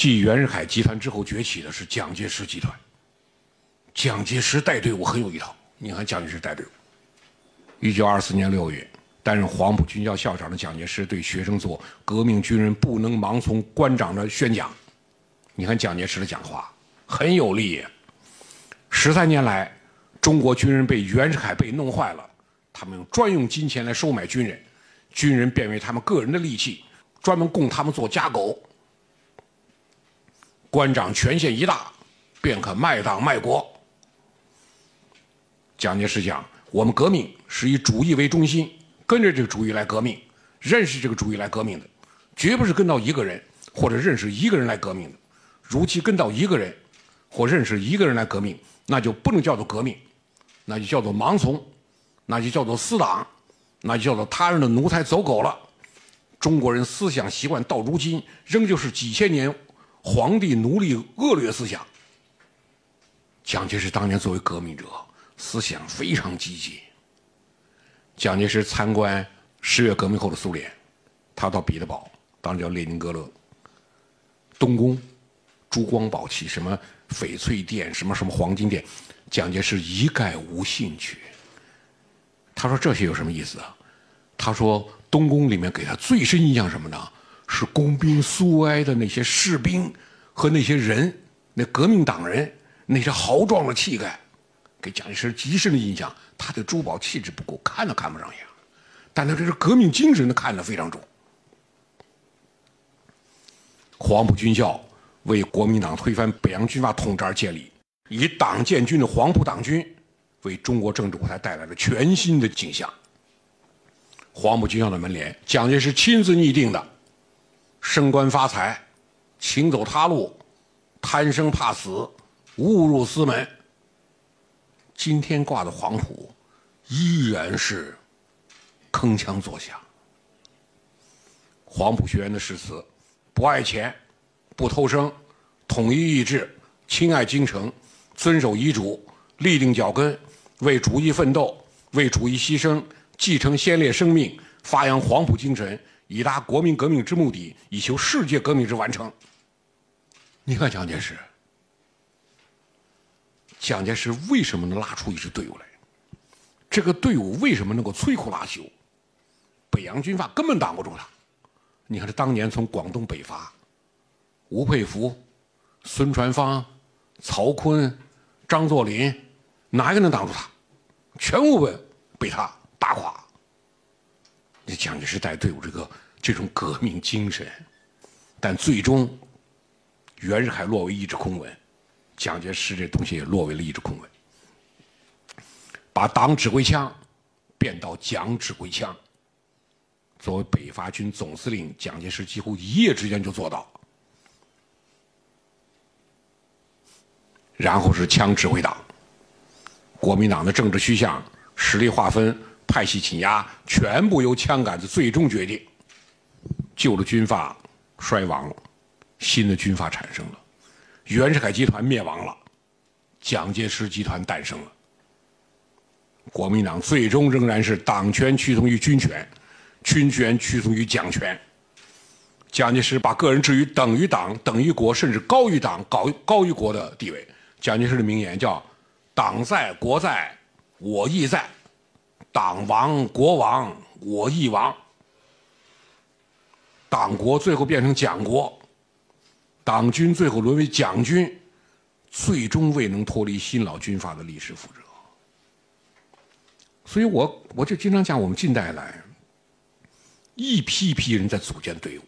继袁世凯集团之后崛起的是蒋介石集团。蒋介石带队伍很有一套，你看蒋介石带队伍。1924年6月，担任黄埔军校校长的蒋介石对学生做革命军人不能盲从官长的宣讲。你看蒋介石的讲话很有力。13年来，中国军人被袁世凯被弄坏了，他们用专用金钱来收买军人，军人变为他们个人的利器，专门供他们做家狗。官长权限一大，便可卖党卖国。蒋介石讲，我们革命是以主义为中心，跟着这个主义来革命，认识这个主义来革命的，绝不是跟到一个人或者认识一个人来革命的。如其跟到一个人或认识一个人来革命，那就不能叫做革命，那就叫做盲从，那就叫做私党，那就叫做他人的奴才走狗了。中国人思想习惯到如今仍旧是几千年皇帝奴隶恶劣思想。蒋介石当年作为革命者，思想非常积极。蒋介石参观10月革命后的苏联，他到彼得堡，当时叫列宁格勒，东宫珠光宝气，什么翡翠殿，什么什么黄金殿，蒋介石一概无兴趣。他说这些有什么意思啊？他说东宫里面给他最深印象什么呢？是工兵苏维埃的那些士兵和那些人，那革命党人那些豪壮的气概，给蒋介石极深的印象。他对珠宝气质不够，看都看不上眼，但他这是革命精神的看得非常重。黄埔军校为国民党推翻北洋军阀统治而建立，以党建军的黄埔党军为中国政治舞台带来了全新的景象。黄埔军校的门帘，蒋介石亲自拟定的，升官发财，行走他路，贪生怕死，误入私门。今天挂的黄埔依然是铿锵作响。黄埔学员的誓词，不爱钱，不偷生，统一意志，亲爱精诚，遵守遗嘱，立定脚跟，为主义奋斗，为主义牺牲，继承先烈生命，发扬黄埔精神，以达国民革命之目的，以求世界革命之完成。你看蒋介石，蒋介石为什么能拉出一支队伍来？这个队伍为什么能够摧枯拉朽？北洋军阀根本挡不住他。你看他当年从广东北伐，吴佩孚、孙传芳、曹锟、张作霖，哪一个能挡住他？全部被他打垮。这蒋介石带队伍这种革命精神，但最终袁世凯落为一纸空文，蒋介石这东西也落为了一纸空文，把党指挥枪变到蒋指挥枪。作为北伐军总司令，蒋介石几乎一夜之间就做到。然后是枪指挥党，国民党的政治趋向、实力划分、派系挤压，全部由枪杆子最终决定。旧的军阀衰亡了，新的军阀产生了，袁世凯集团灭亡了，蒋介石集团诞生了。国民党最终仍然是党权屈从于军权，军权屈从于蒋权。蒋介石把个人置于等于党、等于国，甚至高于党、高于国的地位。蒋介石的名言叫“党在国在我亦在，党亡国亡我亦亡”。党国最后变成蒋国，党军最后沦为蒋军，最终未能脱离新老军阀的历史覆辙。所以我就经常讲，我们近代来一批批人在组建队伍，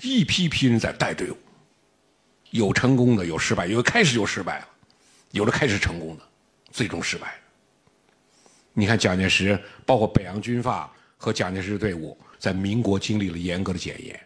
一批批人在带队伍，有成功的，有失败，有的开始就失败了，有的开始成功的，最终失败了。你看蒋介石，包括北洋军阀和蒋介石队伍，在民国经历了严格的检验，